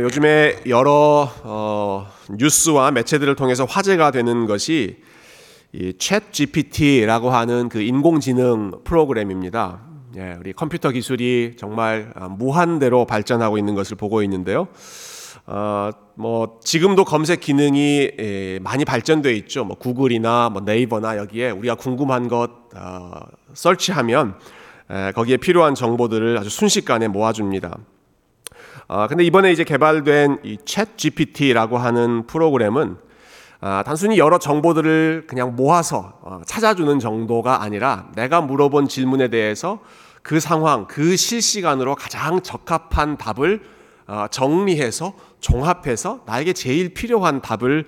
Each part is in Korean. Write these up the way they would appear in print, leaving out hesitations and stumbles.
요즘에 여러 뉴스와 매체들을 통해서 화제가 되는 것이 이 Chat GPT라고 하는 그 인공지능 프로그램입니다. 예, 우리 컴퓨터 기술이 정말 무한대로 발전하고 있는 것을 보고 있는데요. 지금도 검색 기능이 많이 발전되어 있죠. 구글이나 네이버나 여기에 우리가 궁금한 것 서치하면 거기에 필요한 정보들을 아주 순식간에 모아줍니다. 근데 이번에 이제 개발된 이 Chat GPT라고 하는 프로그램은 단순히 여러 정보들을 그냥 모아서 찾아주는 정도가 아니라 내가 물어본 질문에 대해서 그 상황, 그 실시간으로 가장 적합한 답을 정리해서 종합해서 나에게 제일 필요한 답을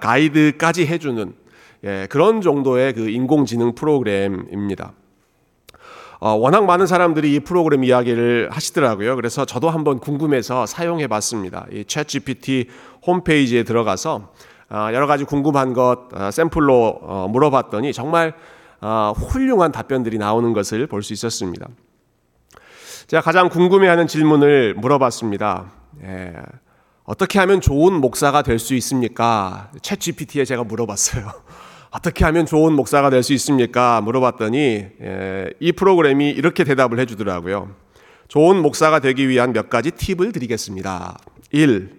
가이드까지 해주는 그런 정도의 그 인공지능 프로그램입니다. 워낙 많은 사람들이 이 프로그램 이야기를 하시더라고요. 그래서 저도 한번 궁금해서 사용해봤습니다. 이 Chat GPT 홈페이지에 들어가서 여러 가지 궁금한 것 샘플로 물어봤더니 정말 훌륭한 답변들이 나오는 것을 볼 수 있었습니다. 제가 가장 궁금해하는 질문을 물어봤습니다. 어떻게 하면 좋은 목사가 될 수 있습니까? Chat GPT에 제가 물어봤어요. 어떻게 하면 좋은 목사가 될 수 있습니까? 물어봤더니 이 프로그램이 이렇게 대답을 해주더라고요. 좋은 목사가 되기 위한 몇 가지 팁을 드리겠습니다. 1.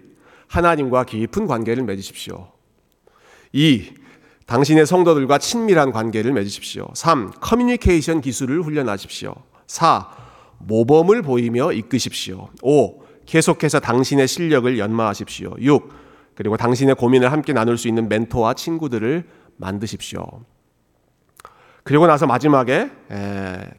하나님과 깊은 관계를 맺으십시오. 2. 당신의 성도들과 친밀한 관계를 맺으십시오. 3. 커뮤니케이션 기술을 훈련하십시오. 4. 모범을 보이며 이끄십시오. 5. 계속해서 당신의 실력을 연마하십시오. 6. 그리고 당신의 고민을 함께 나눌 수 있는 멘토와 친구들을 만드십시오. 그리고 나서 마지막에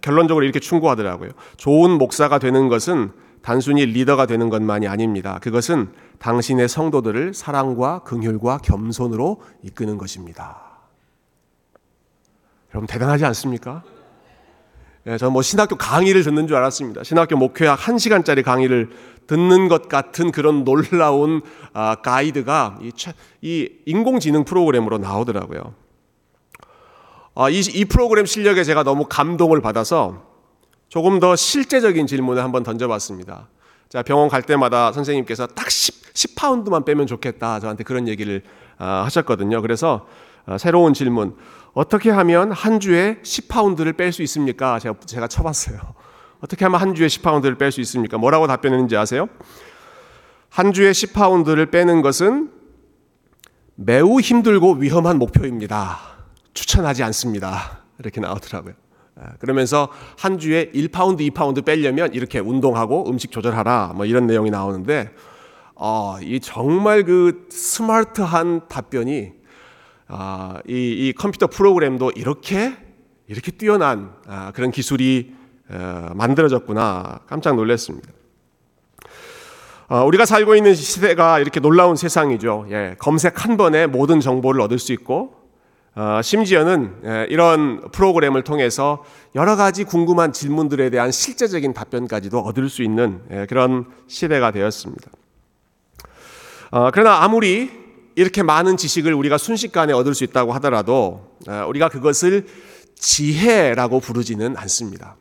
결론적으로 이렇게 충고하더라고요. 좋은 목사가 되는 것은 단순히 리더가 되는 것만이 아닙니다. 그것은 당신의 성도들을 사랑과 긍휼과 겸손으로 이끄는 것입니다. 여러분 대단하지 않습니까? 저는 신학교 강의를 듣는 줄 알았습니다. 신학교 목회학 1시간짜리 강의를 듣는 것 같은 그런 놀라운 가이드가 이 인공지능 프로그램으로 나오더라고요. 이 프로그램 실력에 제가 너무 감동을 받아서 조금 더 실제적인 질문을 한번 던져봤습니다. 자, 병원 갈 때마다 선생님께서 딱 10파운드만 빼면 좋겠다 저한테 그런 얘기를 하셨거든요. 그래서 새로운 질문, 어떻게 하면 한 주에 10파운드를 뺄 수 있습니까? 제가 쳐봤어요. 어떻게 하면 한 주에 10파운드를 뺄 수 있습니까? 뭐라고 답변했는지 아세요? 한 주에 10파운드를 빼는 것은 매우 힘들고 위험한 목표입니다. 추천하지 않습니다. 이렇게 나오더라고요. 그러면서 한 주에 1파운드, 2파운드 빼려면 이렇게 운동하고 음식 조절하라 이런 내용이 나오는데 이 정말 그 스마트한 답변이 이 컴퓨터 프로그램도 이렇게 뛰어난 그런 기술이 만들어졌구나 깜짝 놀랐습니다. 우리가 살고 있는 시대가 이렇게 놀라운 세상이죠. 검색 한 번에 모든 정보를 얻을 수 있고 심지어는 이런 프로그램을 통해서 여러 가지 궁금한 질문들에 대한 실제적인 답변까지도 얻을 수 있는 그런 시대가 되었습니다. 그러나 아무리 이렇게 많은 지식을 우리가 순식간에 얻을 수 있다고 하더라도 우리가 그것을 지혜라고 부르지는 않습니다.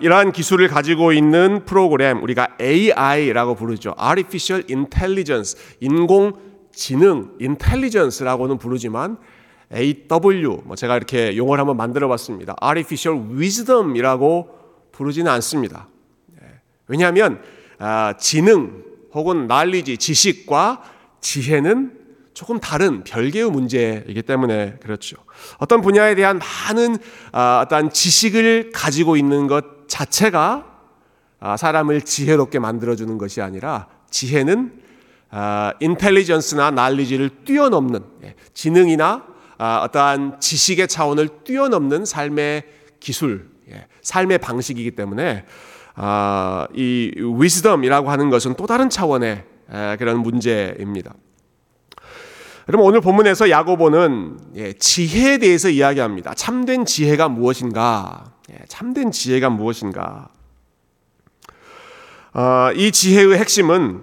이러한 기술을 가지고 있는 프로그램, 우리가 AI라고 부르죠. Artificial Intelligence, 인공지능, Intelligence라고는 부르지만 AW, 제가 이렇게 용어를 한번 만들어봤습니다. Artificial Wisdom이라고 부르지는 않습니다. 왜냐하면 지능, 혹은 knowledge, 지식과 지혜는 조금 다른 별개의 문제이기 때문에 그렇죠. 어떤 분야에 대한 많은 어떤 지식을 가지고 있는 것 자체가 사람을 지혜롭게 만들어주는 것이 아니라 지혜는 intelligence나 knowledge를 뛰어넘는 지능이나 어떠한 지식의 차원을 뛰어넘는 삶의 기술, 삶의 방식이기 때문에 이 wisdom이라고 하는 것은 또 다른 차원의 그런 문제입니다. 여러분 오늘 본문에서 야고보는 지혜에 대해서 이야기합니다. 참된 지혜가 무엇인가? 참된 지혜가 무엇인가? 이 지혜의 핵심은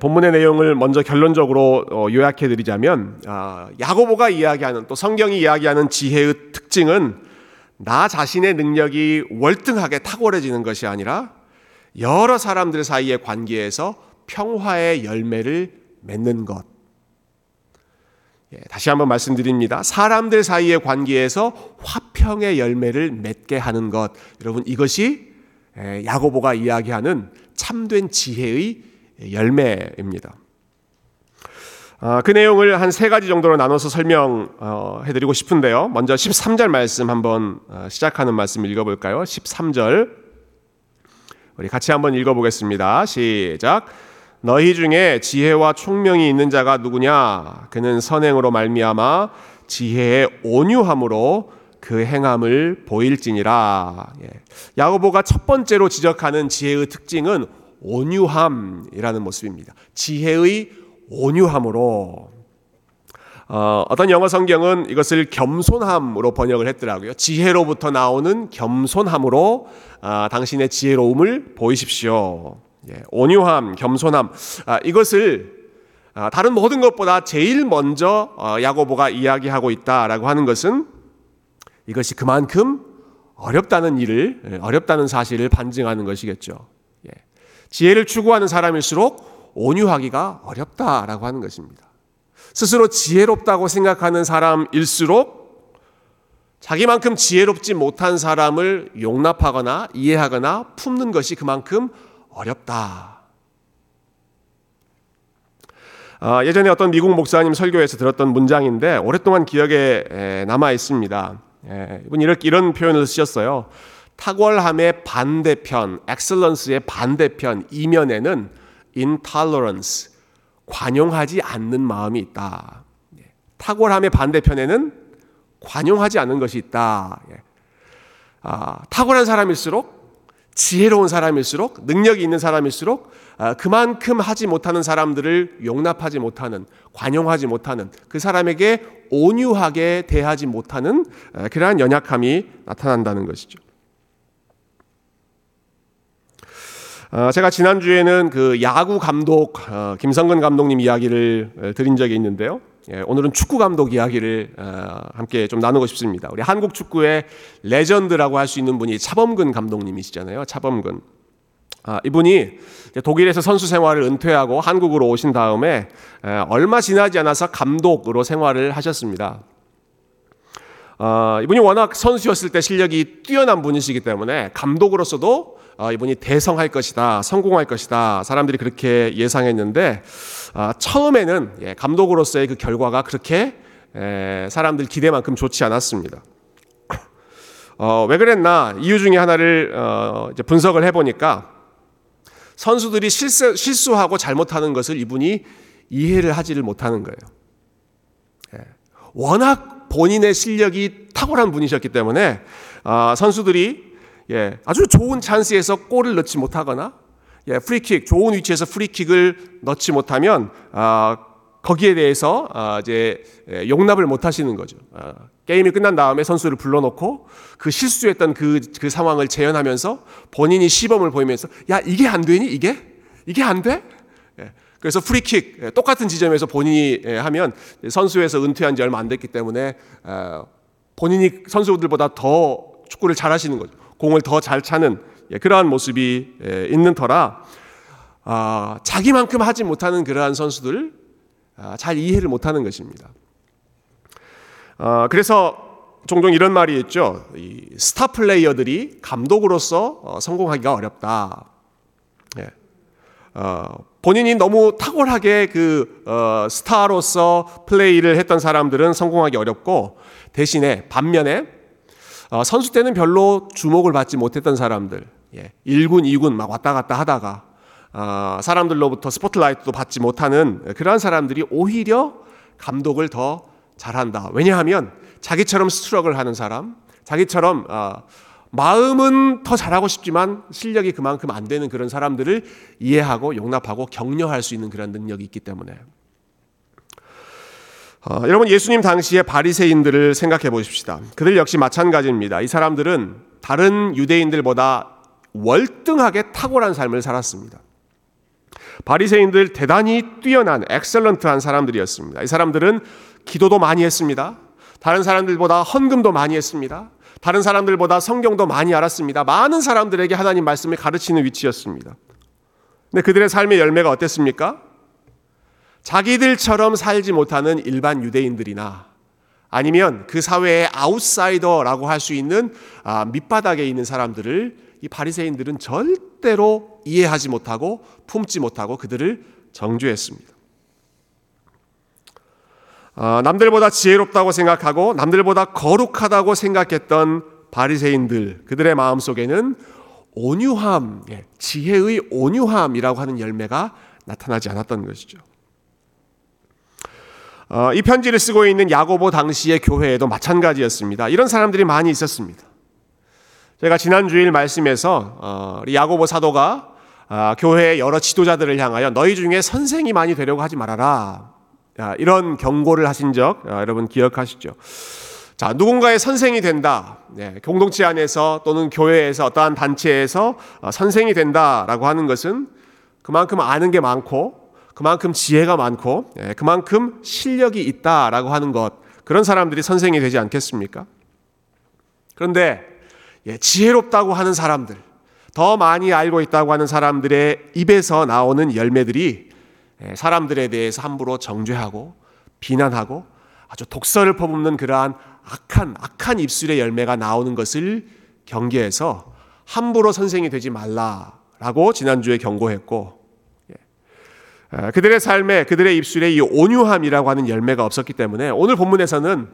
본문의 내용을 먼저 결론적으로 요약해드리자면 야고보가 이야기하는 또 성경이 이야기하는 지혜의 특징은 나 자신의 능력이 월등하게 탁월해지는 것이 아니라 여러 사람들 사이의 관계에서 평화의 열매를 맺는 것. 다시 한번 말씀드립니다. 사람들 사이의 관계에서 화평의 열매를 맺게 하는 것. 여러분, 이것이 야고보가 이야기하는 참된 지혜의 열매입니다. 그 내용을 한 세 가지 정도로 나눠서 설명해드리고 싶은데요. 먼저 13절 말씀 한번 시작하는 말씀 읽어볼까요? 13절 우리 같이 한번 읽어보겠습니다. 시작. 너희 중에 지혜와 총명이 있는 자가 누구냐? 그는 선행으로 말미암아 지혜의 온유함으로 그 행함을 보일지니라. 야고보가 첫 번째로 지적하는 지혜의 특징은 온유함이라는 모습입니다. 지혜의 온유함으로. 어떤 영어 성경은 이것을 겸손함으로 번역을 했더라고요. 지혜로부터 나오는 겸손함으로 당신의 지혜로움을 보이십시오. 온유함, 겸손함, 이것을 다른 모든 것보다 제일 먼저 야고보가 이야기하고 있다라고 하는 것은 이것이 그만큼 어렵다는 사실을 반증하는 것이겠죠. 지혜를 추구하는 사람일수록 온유하기가 어렵다라고 하는 것입니다. 스스로 지혜롭다고 생각하는 사람일수록 자기만큼 지혜롭지 못한 사람을 용납하거나 이해하거나 품는 것이 그만큼 어렵다. 예전에 어떤 미국 목사님 설교에서 들었던 문장인데 오랫동안 기억에 남아 있습니다. 이분 이런 표현을 쓰셨어요. 탁월함의 반대편, 엑셀런스의 반대편 이면에는 intolerance, 관용하지 않는 마음이 있다. 탁월함의 반대편에는 관용하지 않는 것이 있다. 탁월한 사람일수록, 지혜로운 사람일수록, 능력이 있는 사람일수록 그만큼 하지 못하는 사람들을 용납하지 못하는, 관용하지 못하는, 그 사람에게 온유하게 대하지 못하는 그러한 연약함이 나타난다는 것이죠. 제가 지난주에는 그 야구 감독 김성근 감독님 이야기를 드린 적이 있는데요. 오늘은 축구 감독 이야기를 함께 좀 나누고 싶습니다. 우리 한국 축구의 레전드라고 할 수 있는 분이 차범근 감독님이시잖아요. 차범근. 이분이 독일에서 선수 생활을 은퇴하고 한국으로 오신 다음에 얼마 지나지 않아서 감독으로 생활을 하셨습니다. 이분이 워낙 선수였을 때 실력이 뛰어난 분이시기 때문에 감독으로서도 이분이 대성할 것이다, 성공할 것이다, 사람들이 그렇게 예상했는데 처음에는 감독으로서의 그 결과가 그렇게 사람들 기대만큼 좋지 않았습니다. 왜 그랬나? 이유 중에 하나를 이제 분석을 해보니까 선수들이 실수하고 잘못하는 것을 이분이 이해를 하지를 못하는 거예요. 워낙 본인의 실력이 탁월한 분이셨기 때문에 선수들이 아주 좋은 찬스에서 골을 넣지 못하거나 프리킥, 좋은 위치에서 프리킥을 넣지 못하면 거기에 대해서 이제 용납을 못 하시는 거죠. 게임이 끝난 다음에 선수를 불러놓고 그 실수했던 그 상황을 재현하면서 본인이 시범을 보이면서 야, 이게 안 되니? 이게 안 돼? 그래서 프리킥 똑같은 지점에서 본인이 하면 선수에서 은퇴한 지 얼마 안 됐기 때문에 본인이 선수들보다 더 축구를 잘하시는 거죠. 공을 더 잘 차는 그러한 모습이 있는 터라 자기만큼 하지 못하는 그러한 선수들 잘 이해를 못하는 것입니다. 그래서 종종 이런 말이 있죠. 이 스타 플레이어들이 감독으로서 성공하기가 어렵다. 본인이 너무 탁월하게 스타로서 플레이를 했던 사람들은 성공하기 어렵고 대신에 반면에 선수 때는 별로 주목을 받지 못했던 사람들, 1군, 2군 막 왔다 갔다 하다가 사람들로부터 스포트라이트도 받지 못하는 그러한 사람들이 오히려 감독을 더 잘한다. 왜냐하면 자기처럼 스트럭을 하는 사람, 자기처럼 마음은 더 잘하고 싶지만 실력이 그만큼 안 되는 그런 사람들을 이해하고 용납하고 격려할 수 있는 그런 능력이 있기 때문에. 여러분, 예수님 당시의 바리새인들을 생각해 보십시다. 그들 역시 마찬가지입니다. 이 사람들은 다른 유대인들보다 월등하게 탁월한 삶을 살았습니다. 바리새인들 대단히 뛰어난 엑셀런트한 사람들이었습니다. 이 사람들은 기도도 많이 했습니다. 다른 사람들보다 헌금도 많이 했습니다. 다른 사람들보다 성경도 많이 알았습니다. 많은 사람들에게 하나님 말씀을 가르치는 위치였습니다. 근데 그들의 삶의 열매가 어땠습니까? 자기들처럼 살지 못하는 일반 유대인들이나 아니면 그 사회의 아웃사이더라고 할 수 있는 밑바닥에 있는 사람들을 이 바리새인들은 절대로 이해하지 못하고 품지 못하고 그들을 정죄했습니다. 남들보다 지혜롭다고 생각하고 남들보다 거룩하다고 생각했던 바리새인들, 그들의 마음속에는 온유함, 지혜의 온유함이라고 하는 열매가 나타나지 않았던 것이죠. 이 편지를 쓰고 있는 야고보 당시의 교회에도 마찬가지였습니다. 이런 사람들이 많이 있었습니다. 제가 지난 주일 말씀에서 야고보 사도가 교회의 여러 지도자들을 향하여 너희 중에 선생이 많이 되려고 하지 말아라, 이런 경고를 하신 적 여러분 기억하시죠? 자, 누군가의 선생이 된다, 공동체 안에서 또는 교회에서 어떠한 단체에서 선생이 된다라고 하는 것은 그만큼 아는 게 많고 그만큼 지혜가 많고 그만큼 실력이 있다라고 하는 것, 그런 사람들이 선생이 되지 않겠습니까? 그런데 지혜롭다고 하는 사람들, 더 많이 알고 있다고 하는 사람들의 입에서 나오는 열매들이 사람들에 대해서 함부로 정죄하고 비난하고 아주 독설을 퍼붓는 그러한 악한 입술의 열매가 나오는 것을 경계해서 함부로 선생이 되지 말라라고 지난주에 경고했고, 그들의 삶에 그들의 입술에 이 온유함이라고 하는 열매가 없었기 때문에 오늘 본문에서는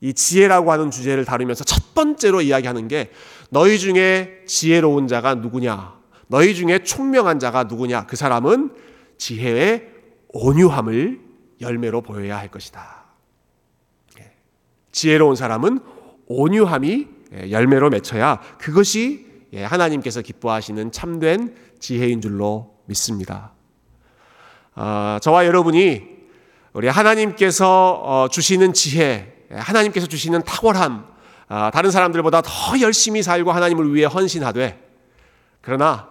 이 지혜라고 하는 주제를 다루면서 첫 번째로 이야기하는 게 너희 중에 지혜로운 자가 누구냐, 너희 중에 총명한 자가 누구냐, 그 사람은 지혜의 온유함을 열매로 보여야 할 것이다. 지혜로운 사람은 온유함이 열매로 맺혀야 그것이 하나님께서 기뻐하시는 참된 지혜인 줄로 믿습니다. 저와 여러분이 우리 하나님께서 주시는 지혜, 하나님께서 주시는 탁월함, 다른 사람들보다 더 열심히 살고 하나님을 위해 헌신하되 그러나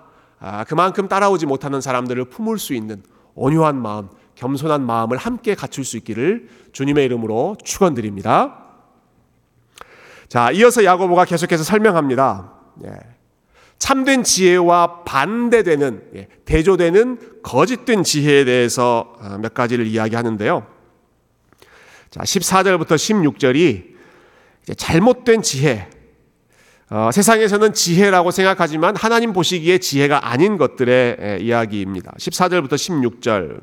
그만큼 따라오지 못하는 사람들을 품을 수 있는 온유한 마음, 겸손한 마음을 함께 갖출 수 있기를 주님의 이름으로 축원드립니다. 자, 이어서 야고보가 계속해서 설명합니다. 참된 지혜와 반대되는, 대조되는 거짓된 지혜에 대해서 몇 가지를 이야기하는데요. 자, 14절부터 16절이 이제 잘못된 지혜, 세상에서는 지혜라고 생각하지만 하나님 보시기에 지혜가 아닌 것들의 이야기입니다. 14절부터 16절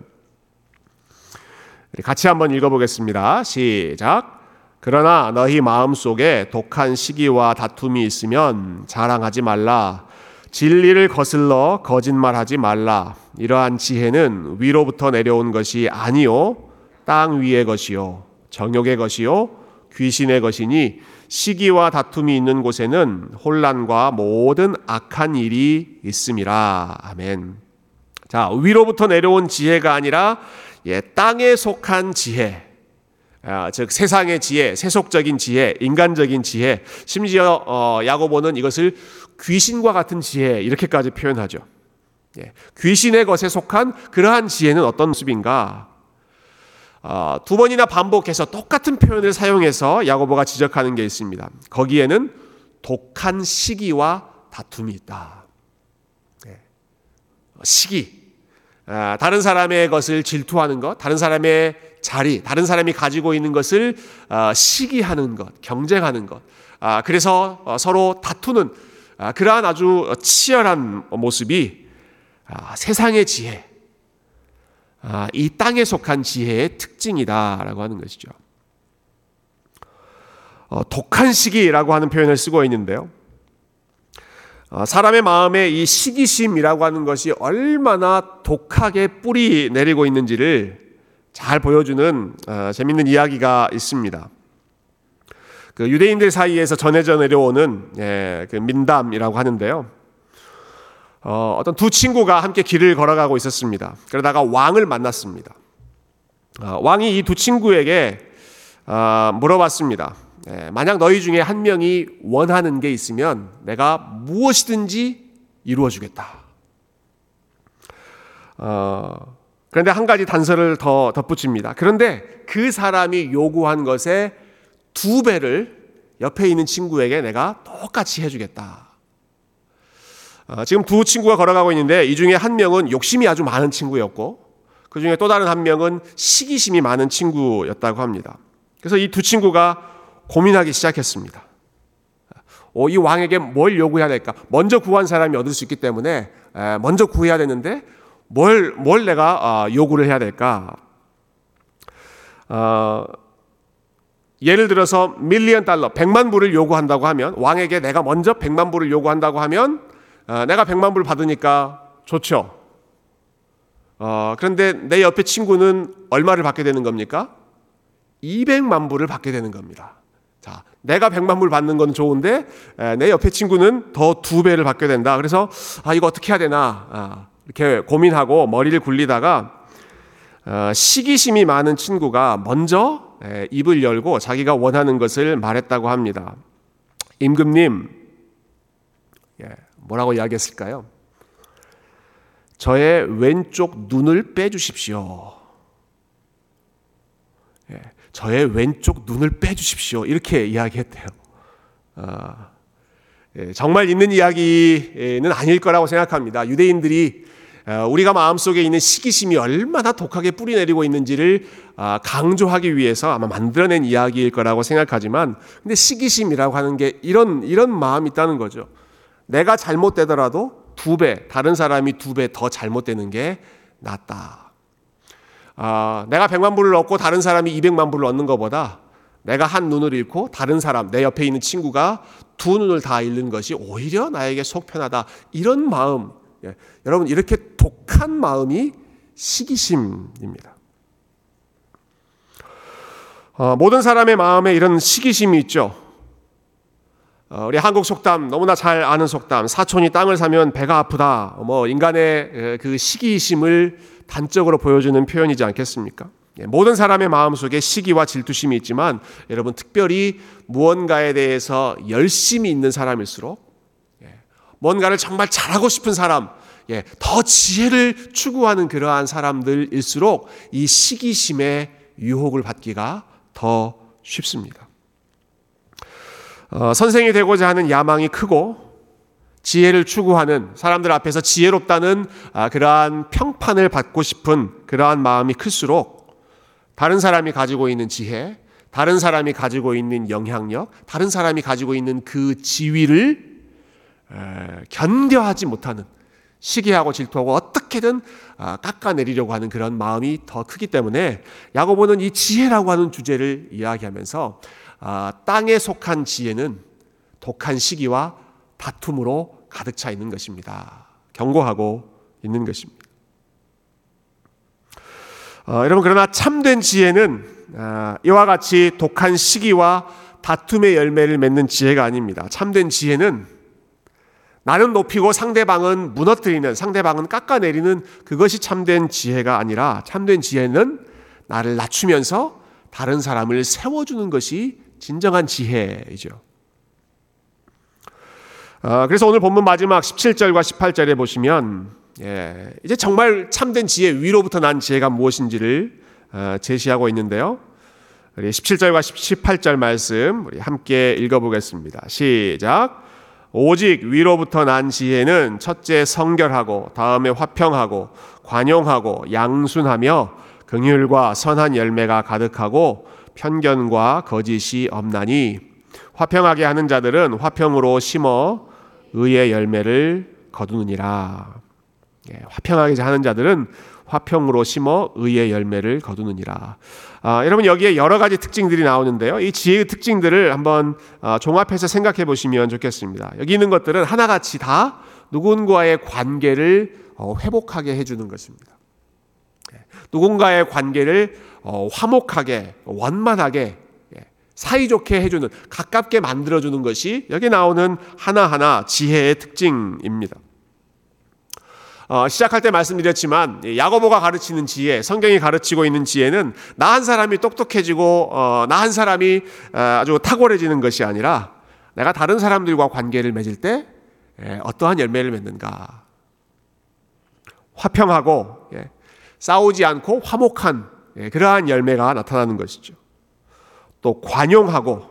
같이 한번 읽어보겠습니다. 시작. 그러나 너희 마음속에 독한 시기와 다툼이 있으면 자랑하지 말라. 진리를 거슬러 거짓말하지 말라. 이러한 지혜는 위로부터 내려온 것이 아니요 땅 위의 것이요 정욕의 것이요 귀신의 것이니 시기와 다툼이 있는 곳에는 혼란과 모든 악한 일이 있음이라. 아멘. 자, 위로부터 내려온 지혜가 아니라 땅에 속한 지혜, 즉 세상의 지혜, 세속적인 지혜, 인간적인 지혜, 심지어 야고보는 이것을 귀신과 같은 지혜 이렇게까지 표현하죠. 귀신의 것에 속한 그러한 지혜는 어떤 모습인가? 두 번이나 반복해서 똑같은 표현을 사용해서 야고보가 지적하는 게 있습니다. 거기에는 독한 시기와 다툼이 있다. 시기, 다른 사람의 것을 질투하는 것, 다른 사람의 자리, 다른 사람이 가지고 있는 것을 시기하는 것, 경쟁하는 것, 그래서 서로 다투는 그러한 아주 치열한 모습이 세상의 지혜, 이 땅에 속한 지혜의 특징이다라고 하는 것이죠. 독한 시기라고 하는 표현을 쓰고 있는데요. 사람의 마음에 이 시기심이라고 하는 것이 얼마나 독하게 뿌리 내리고 있는지를 잘 보여주는 재미있는 이야기가 있습니다. 그 유대인들 사이에서 전해져 내려오는 그 민담이라고 하는데요. 어떤 두 친구가 함께 길을 걸어가고 있었습니다. 그러다가 왕을 만났습니다. 왕이 이 두 친구에게 물어봤습니다. 만약 너희 중에 한 명이 원하는 게 있으면 내가 무엇이든지 이루어주겠다. 그런데 한 가지 단서를 더 덧붙입니다. 그런데 그 사람이 요구한 것의 2배를 옆에 있는 친구에게 내가 똑같이 해주겠다. 지금 두 친구가 걸어가고 있는데 이 중에 한 명은 욕심이 아주 많은 친구였고 그 중에 또 다른 한 명은 시기심이 많은 친구였다고 합니다. 그래서 이 두 친구가 고민하기 시작했습니다. 이 왕에게 뭘 요구해야 될까? 먼저 구한 사람이 얻을 수 있기 때문에 먼저 구해야 되는데 뭘 내가 요구를 해야 될까? 예를 들어서 $1,000,000, 100만 불을 요구한다고 하면 왕에게 내가 먼저 100만 불을 요구한다고 하면 내가 100만 불 받으니까 좋죠. 그런데 내 옆에 친구는 얼마를 받게 되는 겁니까? 200만 불을 받게 되는 겁니다. 자, 내가 100만 불 받는 건 좋은데 내 옆에 친구는 더 2배를 받게 된다. 그래서 이거 어떻게 해야 되나 이렇게 고민하고 머리를 굴리다가 시기심이 많은 친구가 먼저 입을 열고 자기가 원하는 것을 말했다고 합니다. 임금님, 뭐라고 이야기했을까요? 저의 왼쪽 눈을 빼주십시오. 저의 왼쪽 눈을 빼주십시오. 이렇게 이야기했대요. 정말 있는 이야기는 아닐 거라고 생각합니다. 유대인들이 우리가 마음속에 있는 시기심이 얼마나 독하게 뿌리내리고 있는지를 강조하기 위해서 아마 만들어낸 이야기일 거라고 생각하지만 근데 시기심이라고 하는 게 이런 마음이 있다는 거죠. 내가 잘못되더라도 2배, 다른 사람이 2배 더 잘못되는 게 낫다. 내가 100만 불을 얻고 다른 사람이 200만 불을 얻는 것보다 내가 한 눈을 잃고 다른 사람, 내 옆에 있는 친구가 두 눈을 다 잃는 것이 오히려 나에게 속 편하다. 이런 마음, 여러분 이렇게 독한 마음이 시기심입니다. 모든 사람의 마음에 이런 시기심이 있죠. 우리 한국 속담, 너무나 잘 아는 속담, 사촌이 땅을 사면 배가 아프다. 인간의 그 시기심을 단적으로 보여주는 표현이지 않겠습니까? 모든 사람의 마음속에 시기와 질투심이 있지만 여러분 특별히 무언가에 대해서 열심이 있는 사람일수록 뭔가를 정말 잘하고 싶은 사람, 더 지혜를 추구하는 그러한 사람들일수록 이 시기심의 유혹을 받기가 더 쉽습니다. 선생이 되고자 하는 야망이 크고 지혜를 추구하는 사람들 앞에서 지혜롭다는 그러한 평판을 받고 싶은 그러한 마음이 클수록 다른 사람이 가지고 있는 지혜, 다른 사람이 가지고 있는 영향력, 다른 사람이 가지고 있는 그 지위를 견뎌하지 못하는 시기하고 질투하고 어떻게든 깎아내리려고 하는 그런 마음이 더 크기 때문에 야고보는 이 지혜라고 하는 주제를 이야기하면서 땅에 속한 지혜는 독한 시기와 다툼으로 가득 차 있는 것입니다. 경고하고 있는 것입니다. 여러분 그러나 참된 지혜는 이와 같이 독한 시기와 다툼의 열매를 맺는 지혜가 아닙니다. 참된 지혜는 나는 높이고 상대방은 무너뜨리는, 상대방은 깎아내리는 그것이 참된 지혜가 아니라 참된 지혜는 나를 낮추면서 다른 사람을 세워주는 것이 진정한 지혜이죠. 그래서 오늘 본문 마지막 17절과 18절에 보시면 이제 정말 참된 지혜, 위로부터 난 지혜가 무엇인지를 제시하고 있는데요. 우리 17절과 18절 말씀 우리 함께 읽어보겠습니다. 시작. 오직 위로부터 난 지혜는 첫째 성결하고 다음에 화평하고 관용하고 양순하며 긍휼과 선한 열매가 가득하고 편견과 거짓이 없나니 화평하게 하는 자들은 화평으로 심어 의의 열매를 거두느니라. 화평하게 하는 자들은 화평으로 심어 의의 열매를 거두느니라. 여러분 여기에 여러 가지 특징들이 나오는데요. 이 지혜의 특징들을 한번 종합해서 생각해 보시면 좋겠습니다. 여기 있는 것들은 하나같이 다 누군가의 관계를 회복하게 해주는 것입니다. 누군가의 관계를 화목하게, 원만하게, 사이좋게 해주는, 가깝게 만들어주는 것이 여기 나오는 하나하나 지혜의 특징입니다. 시작할 때 말씀드렸지만 야고보가 가르치는 지혜, 성경이 가르치고 있는 지혜는 나 한 사람이 똑똑해지고 나 한 사람이 아주 탁월해지는 것이 아니라 내가 다른 사람들과 관계를 맺을 때 어떠한 열매를 맺는가. 화평하고 싸우지 않고 화목한 그러한 열매가 나타나는 것이죠. 또 관용하고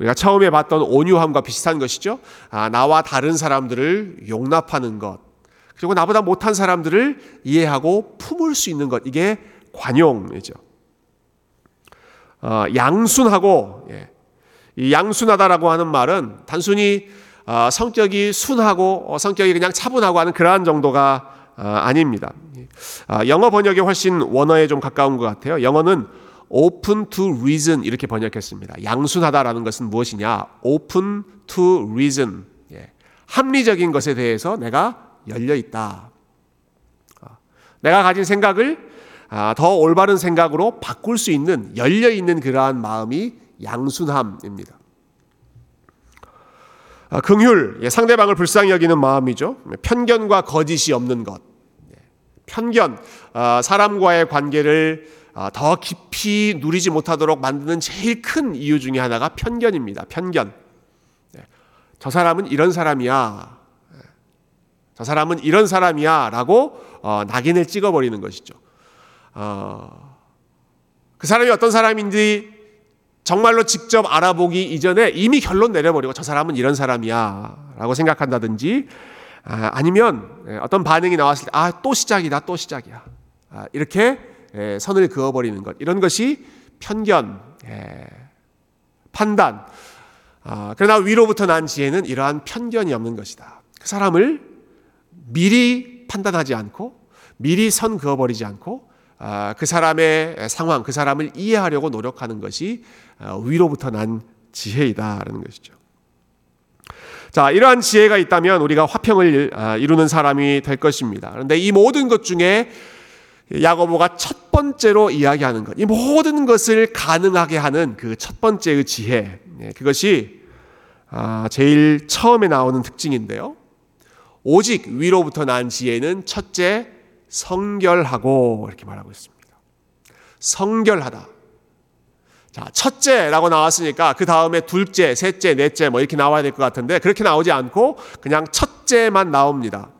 우리가 처음에 봤던 온유함과 비슷한 것이죠. 나와 다른 사람들을 용납하는 것, 그리고 나보다 못한 사람들을 이해하고 품을 수 있는 것, 이게 관용이죠. 양순하고, 이 양순하다라고 하는 말은 단순히 성격이 순하고 성격이 그냥 차분하고 하는 그러한 정도가 아닙니다. 영어 번역에 훨씬 원어에 좀 가까운 것 같아요. 영어는 open to reason 이렇게 번역했습니다. 양순하다라는 것은 무엇이냐? open to reason, 합리적인 것에 대해서 내가 열려있다. 내가 가진 생각을 더 올바른 생각으로 바꿀 수 있는, 열려있는 그러한 마음이 양순함입니다. 긍휼, 상대방을 불쌍히 여기는 마음이죠. 편견과 거짓이 없는 것. 편견, 사람과의 관계를 더 깊이 누리지 못하도록 만드는 제일 큰 이유 중에 하나가 편견입니다. 편견. 저 사람은 이런 사람이야, 저 사람은 이런 사람이야 라고 낙인을 찍어버리는 것이죠. 그 사람이 어떤 사람인지 정말로 직접 알아보기 이전에 이미 결론 내려버리고 저 사람은 이런 사람이야 라고 생각한다든지, 아니면 어떤 반응이 나왔을 때 또 시작이다, 또 시작이야, 이렇게 선을 그어버리는 것, 이런 것이 편견, 판단. 그러나 위로부터 난 지혜는 이러한 편견이 없는 것이다. 그 사람을 미리 판단하지 않고, 미리 선 그어버리지 않고, 그 사람의 상황, 그 사람을 이해하려고 노력하는 것이 위로부터 난 지혜이다라는 것이죠. 자, 이러한 지혜가 있다면 우리가 화평을 이루는 사람이 될 것입니다. 그런데 이 모든 것 중에 야고보가 첫 번째로 이야기하는 것, 이 모든 것을 가능하게 하는 그 첫 번째의 지혜, 그것이 제일 처음에 나오는 특징인데요. 오직 위로부터 난 지혜는 첫째, 성결하고, 이렇게 말하고 있습니다. 성결하다. 자, 첫째라고 나왔으니까 그 다음에 둘째, 셋째, 넷째 뭐 이렇게 나와야 될 것 같은데 그렇게 나오지 않고 그냥 첫째만 나옵니다.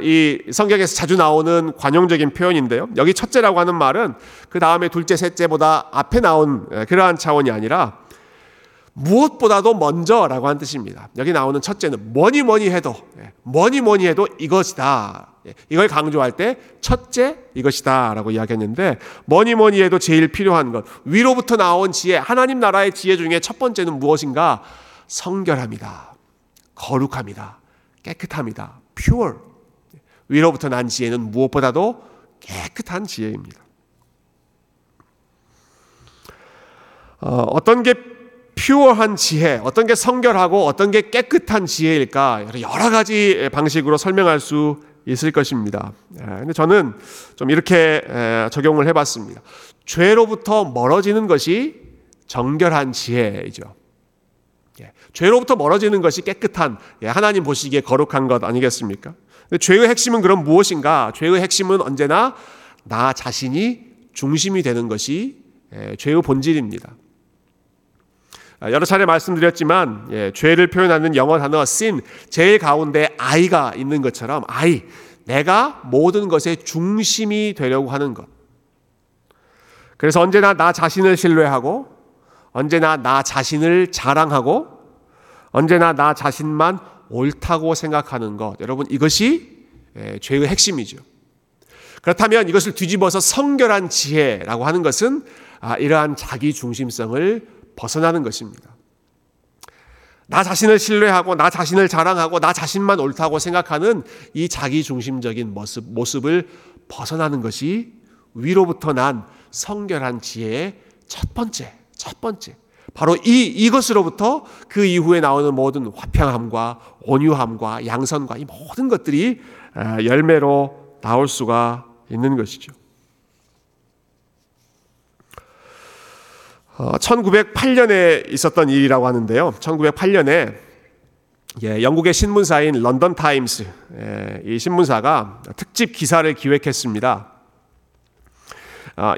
이 성경에서 자주 나오는 관용적인 표현인데요. 여기 첫째라고 하는 말은 그 다음에 둘째, 셋째보다 앞에 나온 그러한 차원이 아니라 무엇보다도 먼저라고 한 뜻입니다. 여기 나오는 첫째는 뭐니 뭐니 해도 이것이다. 이걸 강조할 때 첫째 이것이다 라고 이야기했는데, 뭐니 뭐니 해도 제일 필요한 것, 위로부터 나온 지혜, 하나님 나라의 지혜 중에 첫 번째는 무엇인가? 성결합니다. 거룩합니다. 깨끗합니다. pure. 위로부터 난 지혜는 무엇보다도 깨끗한 지혜입니다. 어떤 게 퓨어한 지혜, 어떤 게 성결하고 어떤 게 깨끗한 지혜일까? 여러 가지 방식으로 설명할 수 있을 것입니다. 근데 저는 좀 이렇게 적용을 해봤습니다. 죄로부터 멀어지는 것이 정결한 지혜이죠. 죄로부터 멀어지는 것이 깨끗한, 하나님 보시기에 거룩한 것 아니겠습니까? 근데 죄의 핵심은 그럼 무엇인가? 죄의 핵심은 언제나 나 자신이 중심이 되는 것이 죄의 본질입니다. 여러 차례 말씀드렸지만, 죄를 표현하는 영어 단어 sin, 제일 가운데 I가 있는 것처럼 I, 내가 모든 것의 중심이 되려고 하는 것. 그래서 언제나 나 자신을 신뢰하고, 언제나 나 자신을 자랑하고, 언제나 나 자신만 옳다고 생각하는 것. 여러분, 이것이 죄의 핵심이죠. 그렇다면 이것을 뒤집어서 성결한 지혜라고 하는 것은 이러한 자기 중심성을 벗어나는 것입니다. 나 자신을 신뢰하고, 나 자신을 자랑하고, 나 자신만 옳다고 생각하는 이 자기중심적인 모습을 벗어나는 것이 위로부터 난 성결한 지혜의 첫 번째, 바로 이것으로부터 그 이후에 나오는 모든 화평함과 온유함과 양선과 이 모든 것들이 열매로 나올 수가 있는 것이죠. 1908년에 있었던 일이라고 하는데요. 1908년에 영국의 신문사인 런던 타임스, 이 신문사가 특집 기사를 기획했습니다.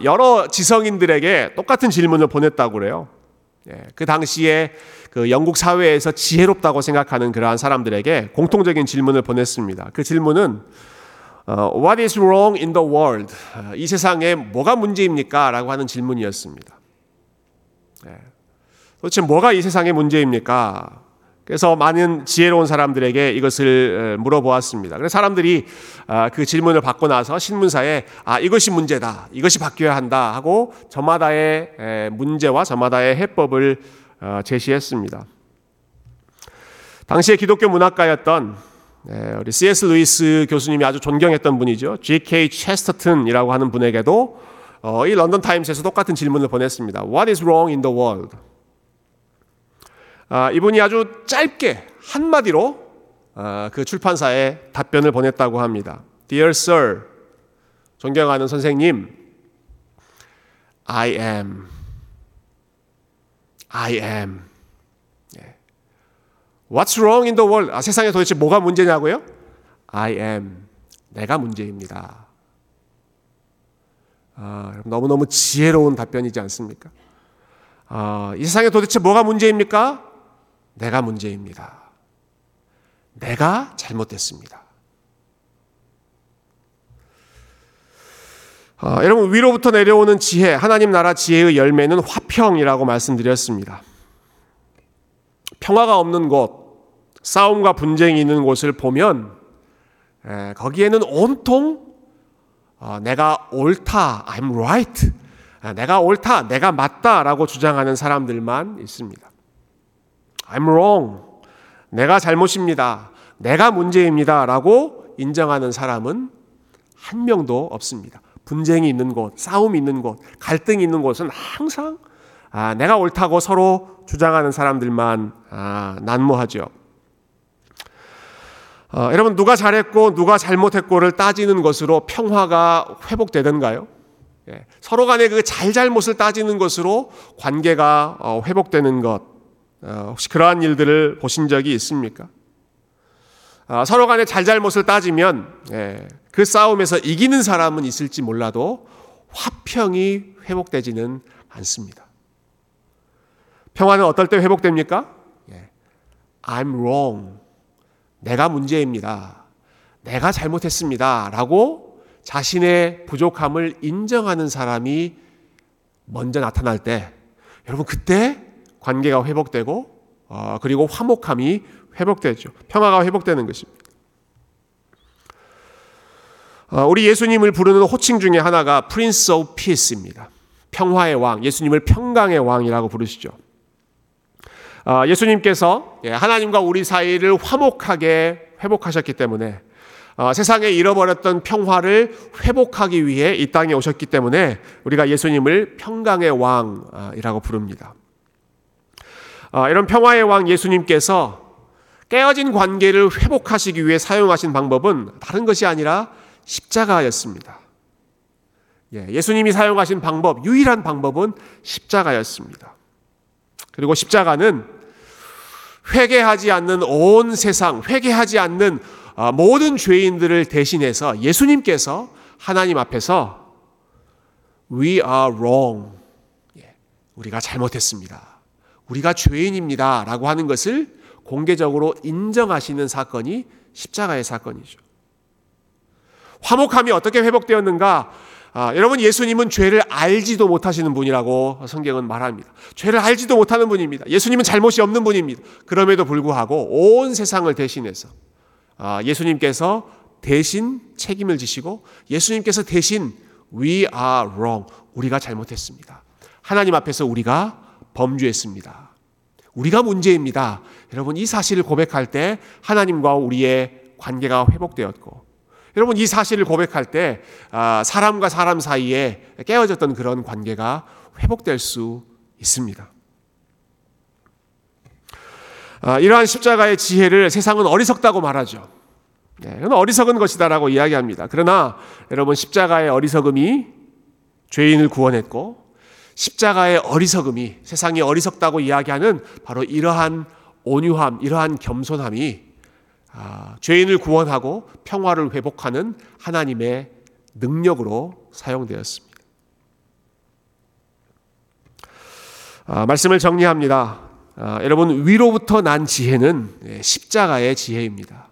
여러 지성인들에게 똑같은 질문을 보냈다고 그래요. 그 당시에 그 영국 사회에서 지혜롭다고 생각하는 그러한 사람들에게 공통적인 질문을 보냈습니다. 그 질문은 What is wrong in the world? 이 세상에 뭐가 문제입니까? 라고 하는 질문이었습니다. 도대체 뭐가 이 세상의 문제입니까? 그래서 많은 지혜로운 사람들에게 이것을 물어보았습니다. 그래서 사람들이 그 질문을 받고 나서 신문사에 이것이 문제다, 이것이 바뀌어야 한다 하고 저마다의 문제와 저마다의 해법을 제시했습니다. 당시에 기독교 문학가였던 우리 C.S. 루이스 교수님이 아주 존경했던 분이죠. G.K. 체스터튼이라고 하는 분에게도 이 런던 타임스에서 똑같은 질문을 보냈습니다. What is wrong in the world? 이분이 아주 짧게 한마디로 그 출판사에 답변을 보냈다고 합니다. Dear Sir, 존경하는 선생님, I am. What's wrong in the world? 세상에 도대체 뭐가 문제냐고요? I am. 내가 문제입니다. 너무너무 지혜로운 답변이지 않습니까? 이 세상에 도대체 뭐가 문제입니까? 내가 문제입니다. 내가 잘못됐습니다. 여러분, 위로부터 내려오는 지혜, 하나님 나라 지혜의 열매는 화평이라고 말씀드렸습니다. 평화가 없는 곳, 싸움과 분쟁이 있는 곳을 보면 거기에는 온통 내가 옳다, I'm right, 내가 옳다, 내가 맞다라고 주장하는 사람들만 있습니다. I'm wrong, 내가 잘못입니다, 내가 문제입니다 라고 인정하는 사람은 한 명도 없습니다. 분쟁이 있는 곳, 싸움이 있는 곳, 갈등이 있는 곳은 항상 내가 옳다고 서로 주장하는 사람들만 난무하죠. 여러분, 누가 잘했고 누가 잘못했고를 따지는 것으로 평화가 회복되던가요? 서로 간의 그 잘잘못을 따지는 것으로 관계가 회복되는 것, 혹시 그러한 일들을 보신 적이 있습니까? 서로 간의 잘잘못을 따지면 그 싸움에서 이기는 사람은 있을지 몰라도 화평이 회복되지는 않습니다. 평화는 어떨 때 회복됩니까? I'm wrong. 내가 문제입니다. 내가 잘못했습니다. 라고 자신의 부족함을 인정하는 사람이 먼저 나타날 때, 여러분, 그때 관계가 회복되고, 그리고 화목함이 회복되죠. 평화가 회복되는 것입니다. 우리 예수님을 부르는 호칭 중에 하나가 Prince of Peace입니다. 평화의 왕, 예수님을 평강의 왕이라고 부르시죠. 예수님께서 하나님과 우리 사이를 화목하게 회복하셨기 때문에, 세상에 잃어버렸던 평화를 회복하기 위해 이 땅에 오셨기 때문에 우리가 예수님을 평강의 왕이라고 부릅니다. 이런 평화의 왕 예수님께서 깨어진 관계를 회복하시기 위해 사용하신 방법은 다른 것이 아니라 십자가였습니다. 예수님이 사용하신 방법, 유일한 방법은 십자가였습니다. 그리고 십자가는 회개하지 않는 온 세상, 회개하지 않는 모든 죄인들을 대신해서 예수님께서 하나님 앞에서 We are wrong, 우리가 잘못했습니다, 우리가 죄인입니다 라고 하는 것을 공개적으로 인정하시는 사건이 십자가의 사건이죠. 화목함이 어떻게 회복되었는가? 여러분, 예수님은 죄를 알지도 못하시는 분이라고 성경은 말합니다. 죄를 알지도 못하는 분입니다. 예수님은 잘못이 없는 분입니다. 그럼에도 불구하고 온 세상을 대신해서 예수님께서 대신 책임을 지시고, 예수님께서 대신 We are wrong, 우리가 잘못했습니다, 하나님 앞에서 우리가 범죄했습니다, 우리가 문제입니다. 여러분, 이 사실을 고백할 때 하나님과 우리의 관계가 회복되었고, 여러분, 이 사실을 고백할 때 사람과 사람 사이에 깨어졌던 그런 관계가 회복될 수 있습니다. 이러한 십자가의 지혜를 세상은 어리석다고 말하죠. 이건 어리석은 것이다라고 이야기합니다. 그러나 여러분, 십자가의 어리석음이 죄인을 구원했고, 십자가의 어리석음이, 세상이 어리석다고 이야기하는 바로 이러한 온유함, 이러한 겸손함이 죄인을 구원하고 평화를 회복하는 하나님의 능력으로 사용되었습니다. 말씀을 정리합니다. 여러분, 위로부터 난 지혜는 십자가의 지혜입니다.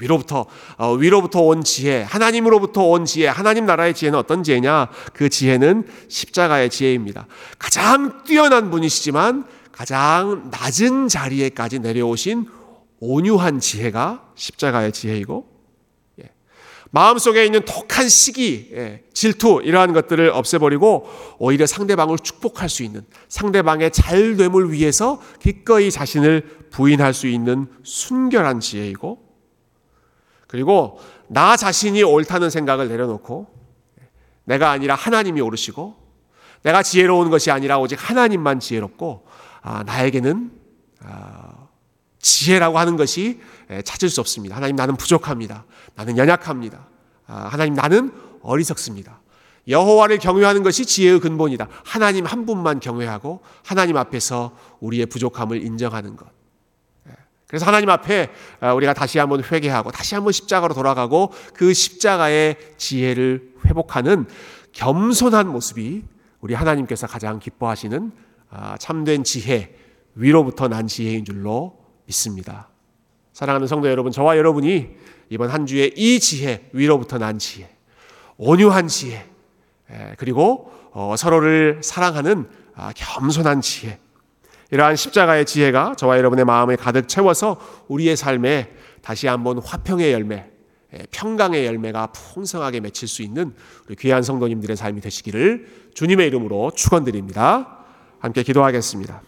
위로부터 온 지혜, 하나님으로부터 온 지혜, 하나님 나라의 지혜는 어떤 지혜냐? 그 지혜는 십자가의 지혜입니다. 가장 뛰어난 분이시지만 가장 낮은 자리에까지 내려오신 온유한 지혜가 십자가의 지혜이고, 마음속에 있는 독한 시기, 질투 이러한 것들을 없애버리고 오히려 상대방을 축복할 수 있는, 상대방의 잘됨을 위해서 기꺼이 자신을 부인할 수 있는 순결한 지혜이고, 그리고 나 자신이 옳다는 생각을 내려놓고 내가 아니라 하나님이 옳으시고 내가 지혜로운 것이 아니라 오직 하나님만 지혜롭고, 나에게는 지혜라고 하는 것이 찾을 수 없습니다. 하나님, 나는 부족합니다. 나는 연약합니다. 하나님, 나는 어리석습니다. 여호와를 경외하는 것이 지혜의 근본이다. 하나님 한 분만 경외하고 하나님 앞에서 우리의 부족함을 인정하는 것. 그래서 하나님 앞에 우리가 다시 한번 회개하고 다시 한번 십자가로 돌아가고 그 십자가의 지혜를 회복하는 겸손한 모습이 우리 하나님께서 가장 기뻐하시는 참된 지혜, 위로부터 난 지혜인 줄로 믿습니다. 사랑하는 성도 여러분, 저와 여러분이 이번 한 주에 이 지혜, 위로부터 난 지혜, 온유한 지혜, 그리고 서로를 사랑하는 겸손한 지혜, 이러한 십자가의 지혜가 저와 여러분의 마음을 가득 채워서 우리의 삶에 다시 한번 화평의 열매, 평강의 열매가 풍성하게 맺힐 수 있는 우리 귀한 성도님들의 삶이 되시기를 주님의 이름으로 축원드립니다. 함께 기도하겠습니다.